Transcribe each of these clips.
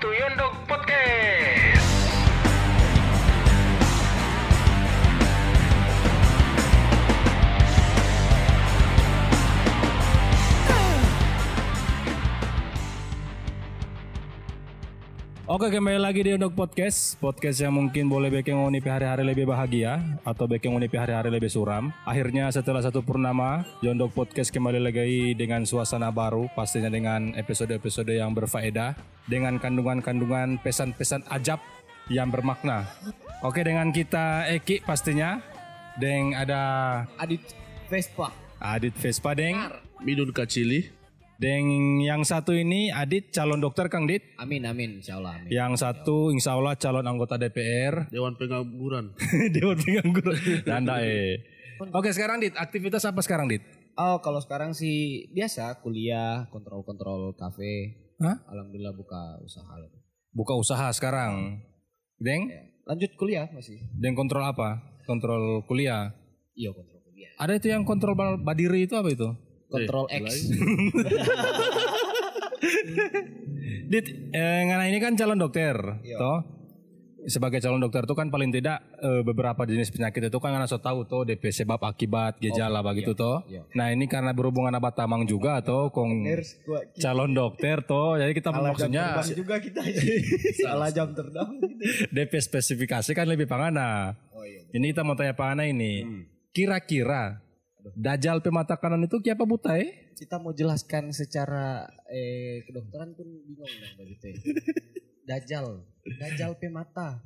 to Yondok Podcast. Oke, kembali lagi di Yondok Podcast. Podcast yang mungkin boleh bikin Unipi hari-hari lebih bahagia atau bikin Unipi hari-hari lebih suram. Akhirnya setelah satu purnama, Yondok Podcast kembali lagi dengan suasana baru, pastinya dengan episode-episode yang berfaedah, dengan kandungan-kandungan pesan-pesan ajab yang bermakna. Oke, dengan kita Eki pastinya, Deng ada Adit Vespa Deng, Bidun Kacili. Deng yang satu ini Adit calon dokter Kang Dit. Amin insyaallah. Yang satu insyaallah calon anggota DPR. Dewan pengangguran. Dandae. Oke, sekarang Dit, aktivitas apa sekarang Dit? Oh, kalau sekarang sih biasa kuliah, kontrol-kontrol kafe. Hah? Alhamdulillah buka usaha. Buka usaha sekarang. Deng? Ya, lanjut kuliah masih. Deng kontrol apa? Kontrol kuliah. Iya, kontrol kuliah. Ada itu yang kontrol badiri itu apa itu? Kontrol X. Dit, karena ini kan calon dokter, yo. Toh sebagai calon dokter itu kan paling tidak beberapa jenis penyakit itu kan karena so tahu toh DP sebab akibat gejala begitu toh. Yo. Nah ini karena berhubungan apa tamang juga toh, kong calon dokter toh, jadi kita maksudnya jam juga kita salah jam terbang. DP spesifikasi kan lebih pangana. Oh, iya. Ini kita mau tanya pangana ini, kira-kira. Dajjal pemata kanan itu siapa buta ya? Kita mau jelaskan secara kedokteran pun bingung dong begitu. Dajjal pemata.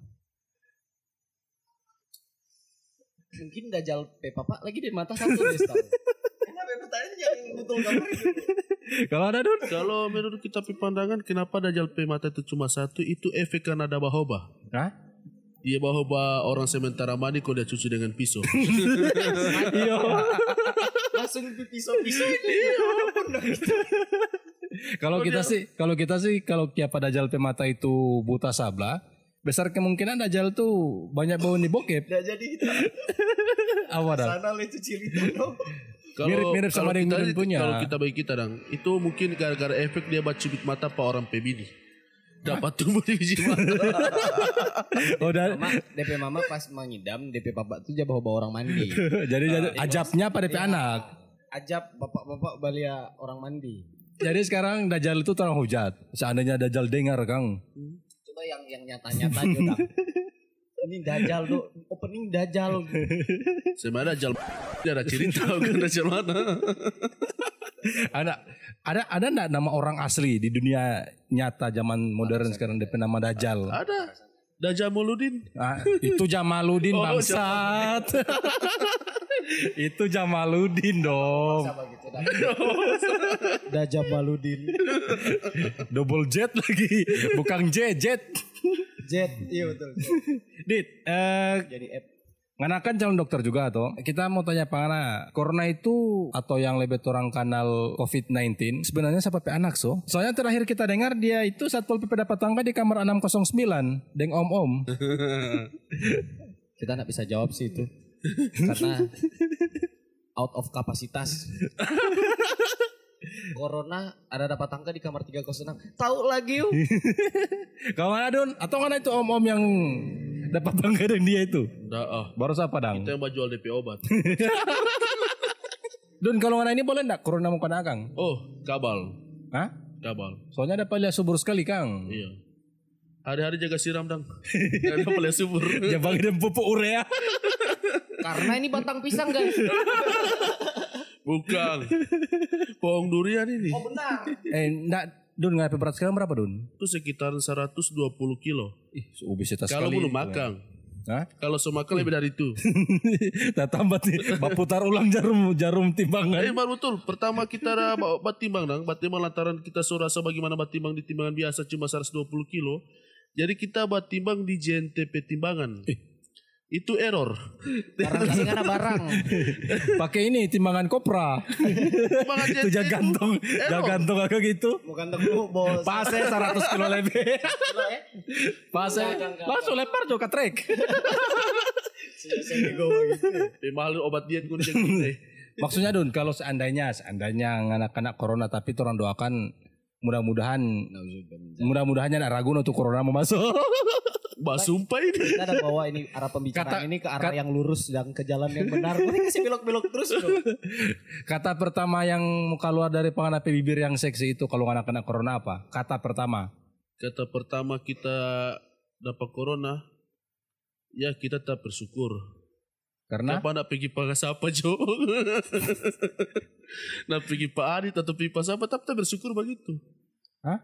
Mungkin Dajjal pepapa lagi di mata satu deh tahu. Kenapa pertanyaan yang betul gambar itu? Kalau ada Dun, kalau menurut kita pandangan kenapa Dajjal pemata itu cuma satu itu efek karena ada bahoba. Hah? Dia bahoba orang sementara mandi kok dia cuci dengan pisau. Iya. Langsung pisau ini. Kalau kita sih kalau siapa Dajjal pemata itu buta sabla, besar kemungkinan Dajjal tuh banyak bau nih bokep. Enggak jadi kita. Awal dah. Sana itu ciri dong. Mirip-mirip sama dengan punya. Kalau kita bagi kita dong, itu mungkin gara-gara efek dia baca cubit mata pak orang pemilih. Dapat tumbuh di biji mata. Oh, DP mama pas mengidam, DP bapak tuh aja bawa orang mandi. Jadi ajabnya pada DP anak. Ajab bapak-bapak balia orang mandi. Jadi sekarang Dajjal itu orang hujat. Seandainya Dajjal dengar Kang. Coba yang nyata-nyata aja Kang. Ini Dajjal tuh opening Dajjal. Sebenarnya Dajjal ada cerita kan Dajjal mana. Ada enggak nama orang asli di dunia nyata zaman modern sekarang DP nama Dajjal? Ada. Dajjaludin. Ah, itu Jamaluddin bangsat. Itu Jamaluddin dong. Dajjaludin. Double jet lagi, bukan jet. Iya betul. Dit, jadi app. Ngana kan calon dokter juga toh. Kita mau tanya pangana, corona itu atau yang lebih orang kanal COVID-19 sebenarnya siapa pe anak so? Soalnya terakhir kita dengar dia itu Satpol PP dapat tangga di kamar 609, deng om. Kita enggak bisa jawab sih itu. Karena out of kapasitas. Corona ada dapat tangga di kamar 306. Tahu lagi yuk. Kau mana Dun? Atau mana itu om yang dapat tangga dengan dia itu? Baru siapa dang? Itu yang jual DP obat. Dun kalau mana ini boleh enggak? Corona mau kena Kang? Oh kabal. Hah? Kabal. Soalnya ada paling subur sekali Kang. Iya. Hari-hari jaga siram dang. Ada paling subur. Jabang dan pupuk urea. Karena ini batang pisang guys. Bukan. Pohon durian ini. Oh benar. Enggak. Dun nggak berat sekarang berapa Dun? Itu sekitar 120 kilo. Ih, obesitas sekali. Kalau belum makan. Hah? Kalau semakan lebih dari itu. Nah tambah nih. Putar ulang jarum timbangan. Baru betul. Pertama kita ada bat timbang dong. Bat timbang lantaran kita surasa bagaimana bat timbang di timbangan biasa cuma 120 kilo. Jadi kita bat timbang di JNTP timbangan. Itu error. Karena barang. Pakai ini timbangan kopra. Itu jaga gantong agak gitu. Bukan teguh bos. Pasnya 100 kilo lebih. Pasnya langsung lempar juga trek. Mahal obat diet gue nih. Maksudnya Dun kalau seandainya anak-anak corona tapi orang doakan Mudah-mudahan ada ragu untuk corona mau masuk. Bah sumpah ini. Kita ada bawa ini arah pembicaraan ini ke arah yang lurus dan ke jalan yang benar. Ini kasih belok-belok terus loh. Kata pertama yang keluar dari pangan api bibir yang seksi itu kalau anak kena corona apa? Kata pertama kita dapat corona, ya kita tetap bersyukur. Karena apa nak pergi pakai siapa Jo? Nak pergi Pak Adit atau pipa siapa? Tapi kita bersyukur begitu. Hah?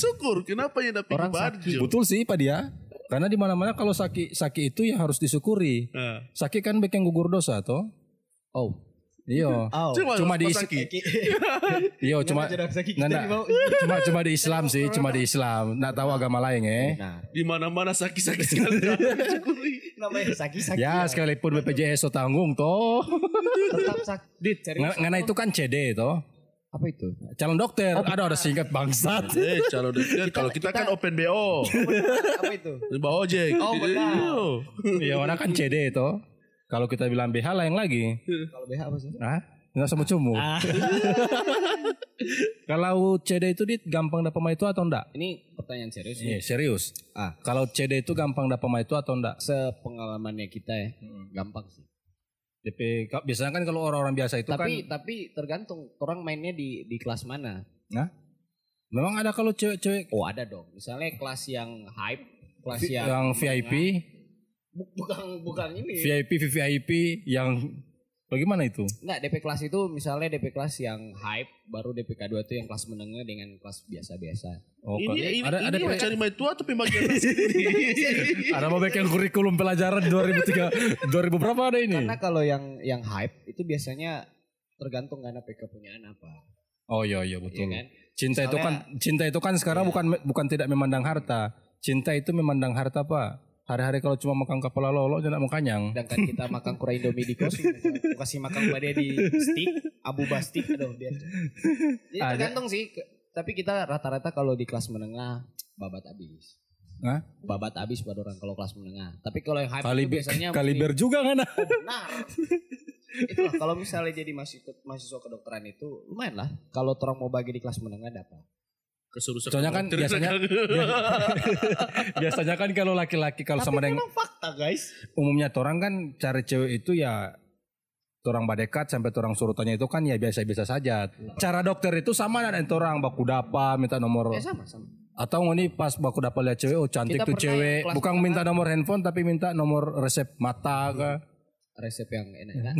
Syukur kenapa ya dapat barjo? Betul sih Pak dia. Karena di mana-mana kalau sakit itu ya harus disyukuri. Sakit kan bikin gugur dosa toh. Oh. Iya. Oh. Cuma di Islam. Iya, cuma di Islam sih, cuma di Islam. Enggak tahu agama lain Nah, di mana-mana sakit-sakit sekali. Namanya sakit-sakit. Ya, sekalipun BPJS so tanggung toh. Tetap sakit. Karena itu kan CD toh. Apa itu? Calon dokter. Ada orang singkat bangsat. Calon dokter. Kalau kita kan open BO. Apa itu? Mbak Ojek. Oh benar. Iya, orang kan CD toh. Kalau kita bilang BH lah yang lagi. Kalau BH apa sih? Hah? Enggak sama cuma. Kalau CD itu Dit gampang dapat itu atau enggak? Ini pertanyaan serius. Iya, serius. Kalau CD itu gampang dapat itu atau enggak? Sepengalamannya kita ya, gampang sih. DP biasanya kan kalau orang-orang biasa itu tapi tergantung orang mainnya di kelas mana. Nah? Memang ada kalau cewek-cewek. Oh, ada dong. Misalnya kelas yang hype, kelas yang VIP. Bukan ini. VIP yang bagaimana itu? Enggak, DP kelas itu misalnya DP kelas yang hype, baru DP K2 itu yang kelas menengah dengan kelas biasa-biasa. Oh, ini ada cari main tua tapi bagian ini. Ada mau bikin kurikulum pelajaran 2003 2000 berapa ada ini? Karena kalau yang hype itu biasanya tergantung karena PK punyaan apa. Oh iya betul. Iya kan? Cinta itu kan sekarang iya. bukan tidak memandang harta. Cinta itu memandang harta, Pak. Hari-hari kalau cuma makan kepala lolo jangan mau kanyang. Sedangkan kita makan kurang Indomie di kos, aku kasih makan badai di stick, abu bastik, aduh biar. Jadi tergantung sih, tapi kita rata-rata kalau di kelas menengah babat habis. Hah? Babat habis buat orang kalau kelas menengah. Tapi kalau yang hype biasanya kaliber juga kan. Benar. Itulah kalau misalnya jadi mahasiswa kedokteran itu lumayan lah. Kalau orang mau bagi di kelas menengah dapat. Soalnya kan biasanya kan kalau laki-laki kalau sama dengan fakta guys. Umumnya orang kan cari cewek itu ya orang badekat sampai orang surutannya itu kan ya biasa-biasa saja. Cara dokter itu sama dengan orang baku dapa minta nomor. Ya sama. Atau ini pas baku dapa lihat cewek oh cantik tuh cewek, bukan minta nomor handphone tapi minta nomor resep mata kah? Resep yang enak.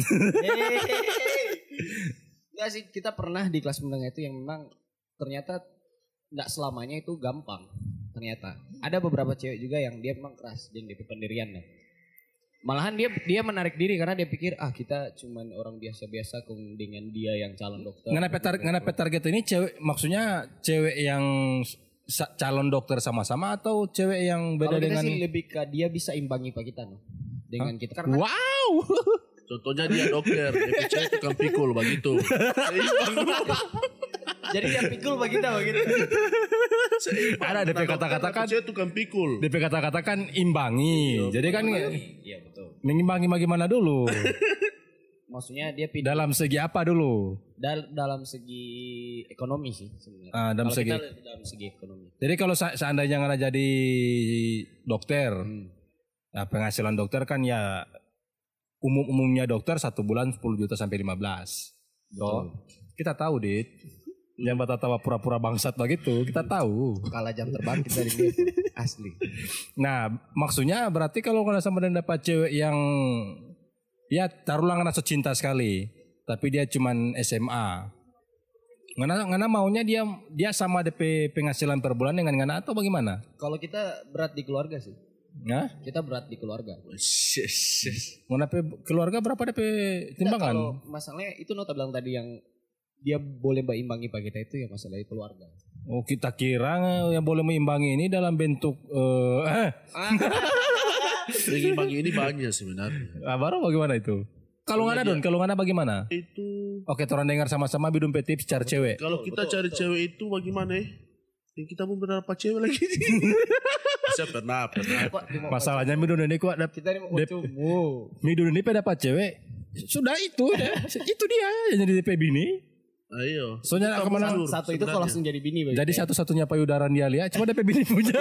Ya sih kita pernah di kelas menengah itu yang memang ternyata nggak selamanya itu gampang ternyata. Ada beberapa cewek juga yang dia memang keras dan DP pendirian kan. Malahan dia menarik diri karena dia pikir kita cuman orang biasa-biasa dengan dia yang calon dokter. Ngana pe target ini cewek maksudnya cewek yang calon dokter sama-sama atau cewek yang beda dengan. Kalau kita sih lebih ke dia bisa imbangi Pak kita no. Dengan kita karena wow. Contohnya dia dokter, DP cewek tukang pikul begitu. Jadi dia pikul begitu. Ada DP kata-kata kan tukang pikul. DP kata-kata kan imbangi. Jadi kan iya betul. Mengimbangi bagaimana dulu? Maksudnya dia pindah. Dalam segi apa dulu? Dalam segi ekonomi sih sebenarnya. Dalam segi ekonomi. Jadi kalau seandainya enggak jadi dokter. Nah, penghasilan dokter kan ya umumnya dokter 1 bulan 10 juta sampai 15. Betul. Kita tahu, Dit. Yang bata tawa pura-pura bangsat begitu, kita tahu. Kalah jam terbang kita di dia asli. Nah, maksudnya berarti kalau kena sama dan dapat cewek yang ya taruhlah kena cinta sekali, tapi dia cuman SMA. Ngana maunya dia sama DP penghasilan per bulan dengan ngana atau bagaimana? Kalau kita berat di keluarga sih. Nah, kita berat di keluarga. Ngana keluarga berapa DP timbangan? Kalau masalahnya itu Nota bilang tadi yang dia boleh mengimbangi Pak kita itu ya masalah keluarga. Oh kita kira yang boleh mengimbangi ini dalam bentuk mengimbangi ini banyak sebenarnya. Baru bagaimana itu? Kalau nggak ada don, kalau nggak ada bagaimana? Itu. Oke, orang dengar sama-sama bidung tips cari cewek. Kalau kita betul, cari betul. Cewek itu bagaimana? Yang kita mau benar apa cewek lagi? Saya pernah. Masalahnya bidung ini kok ada. Kita mau cuma. Bidung ini pada apa cewek? Sudah itu dia yang jadi DP bini. Ayo. Soalnya kemenangan satu itu kalau langsung jadi bini. Jadi satu-satunya payudaran dia lihat, cuma DP bini punya.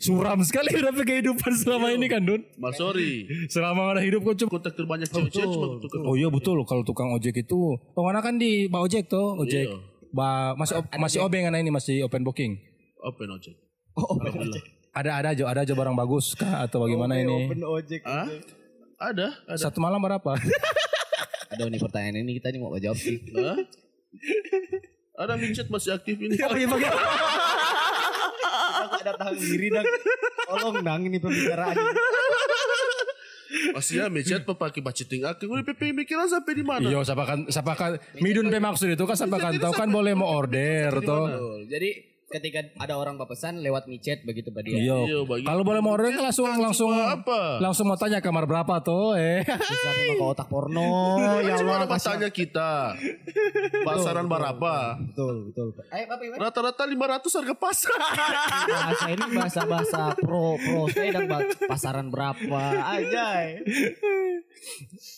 Suram sekali udah kehidupan selama ini kan, Dun. Mas sorry. Selama ada hidup kok cuma kontak terbanyak cewek-cewek cuma tukang. Oh iya betul loh kalau tukang ojek itu. Oh karena kan di Mbak Ojek tuh, ojek. Masih obeng karena ini masih open booking. Open ojek. Oh, open ojek. Ada aja barang bagus kah atau bagaimana ini? Open ojek. Ada. Satu malam berapa? Ada nih pertanyaan ini kita nih mau jawab sih. Ada mincet masih aktif ini. Oh iya bagaimana? Aku ada tahu diri dong. Tolong dong ini pembicaraan. Pastinya mincet pakai baciting aktif. Udah PP mikiran sampai di mana? Iya, siapa kan midun pe maksud itu kan siapa kan tahu kan boleh mau order toh. Jadi ketika ada orang pesan lewat micet begitu tadi. Iya. Kalau boleh mau order langsung mau tanya kamar berapa tuh Bisa ke otak porno. Ya Allah tanya kita. Pasaran berapa? Betul. Ayo apa ini? Rata-rata 500 harga pasar. Bahasa ini bahasa pro saya dan pasaran berapa aja.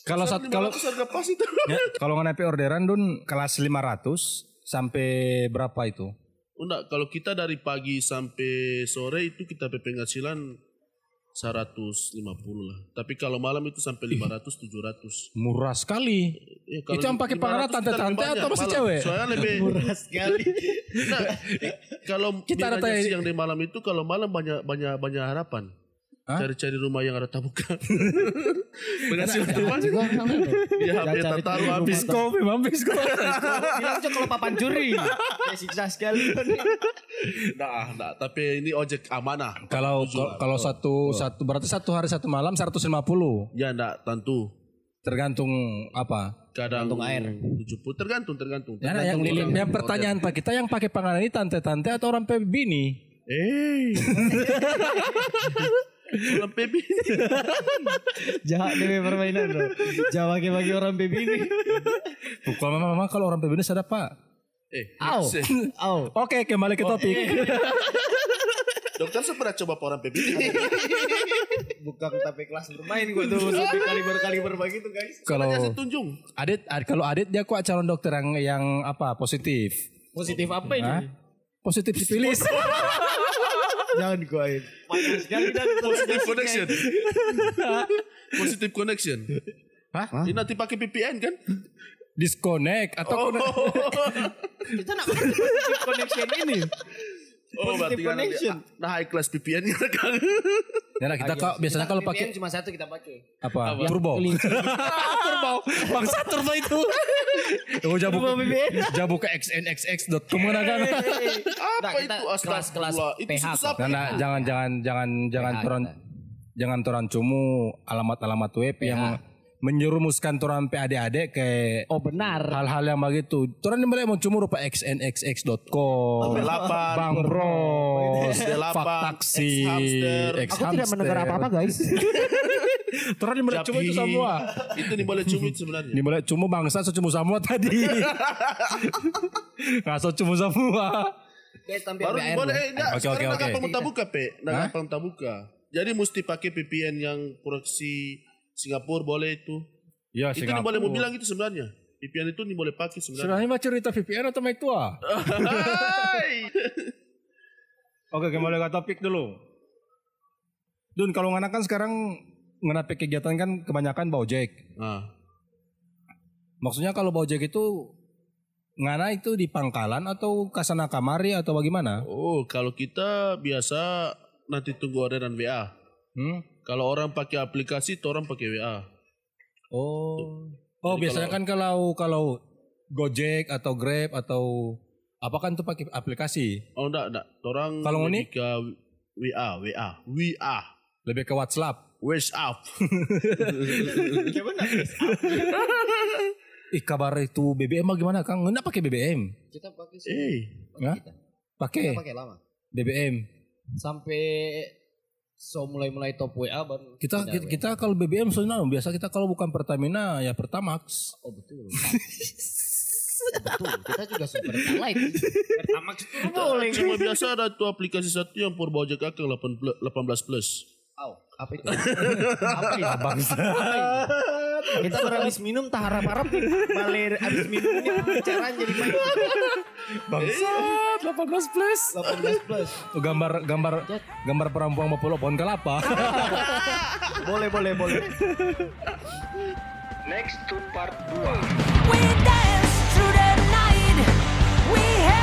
Kalau harga pas itu. Kalau ngenepi orderan Dun kelas 500 sampai berapa itu? Enggak, kalau kita dari pagi sampai sore itu kita penghasilan 150 lah. Tapi kalau malam itu sampai 500, 700. Murah sekali. Ya, itu yang pakai pangaran tante-tante atau masih cewek? Soalnya lebih murah sekali. Nah, kalau kita tanya siang di malam itu kalau malam banyak harapan. Hah? Cari-cari rumah yang ada tabukan. Berhasil rumah juga. Ya habis taruh habis kopi. Bilang aja kalau papan juri. Ya siksa sekali. Nah, tapi ini ojek amanah. Kalau satu berarti satu hari satu malam 150. Ya enggak tentu. Tergantung apa? Tergantung air 70 tergantung. Nah, yang pertanyaan Pak kita yang pakai panganan ini tante-tante atau orang pebini? Orang baby jahat deh permainan loh. Jangan bagi orang baby ini. Bukan mama kalau orang baby ini sadap pak. Oke kembali ke topik. Dokter sudah coba orang baby ini. Bukan tapi kelas bermain gue tuh sampai kaliber gitu guys. Kalau Adit dia kok calon dokter yang apa positif. Positif apa ini? Positif sifilis. Jangan goin. Positive connection. Hah? Ini nanti pakai VPN kan? Disconnect atau kita nak positive connection ini. Positive connection. Nah high class VPN-nya kan. Nah kita biasanya kalau pakai VPN cuma satu kita pakai. Apa? Turbo. Bangsa turbo itu. Oh jabu ke xnxx.com kan kan. Apa itu kelas-kelas PH. Nah, jangan toran cumu alamat-alamat web yang menyerumuskan toran pe adik-adik ke benar hal-hal yang begitu. Toran boleh mau cumu rupa xnxx.com. Bang Bro, Faktaksi, X-Hamster. Aku tidak mendengar apa-apa guys. Terus boleh cuma itu semua. Itu nih boleh cuma sebenarnya. Nih boleh cuma bangsa so cuma semua tadi. Enggak so cuma semua. Baru boleh oke. Pemerintah buka pe. Nah, pemerintah buka. Jadi mesti pakai VPN yang proxy Singapura boleh itu. Ya, itu nih boleh mau bilang itu sebenarnya. VPN itu nih boleh pakai sebenarnya. Sebenarnya mah cerita VPN atau mic tua. Oke, kembali ke topik dulu. Dun kalau nganakan sekarang ngenape kegiatan kan kebanyakan Bojek. Maksudnya kalau Bojek itu ngana itu di pangkalan atau kasana kamari atau bagaimana? Oh, kalau kita biasa nanti tunggu orderan WA. Kalau orang pakai aplikasi, orang pakai WA. Oh, biasanya kan kalau Gojek atau Grab atau apa kan itu pakai aplikasi? Oh, enggak. Orang kalau ini WA. Lebih ke WhatsApp. What's up? Gimana? Kabar itu BBM bagaimana Kang? Nggak pakai BBM. Kita pakai sih. Pakai lama. BBM. Sampai mulai top WA baru. Kita kalau BBM soalnya biasa kita kalau bukan Pertamina ya Pertamax. Oh betul. Betul, kita juga super light. Pertamax itu boleh. Cuma biasa ada tuh aplikasi satu yang purba ojek akang 18+. Apa itu? Apa ya bangsa? Kita habis minum tak harap-harap balik habis minumnya caranya jadi main. Bangsat 18+. 18+. Tuh gambar perempuan mau pulau pohon kelapa. Boleh. Next to part 2. We dance through the night. We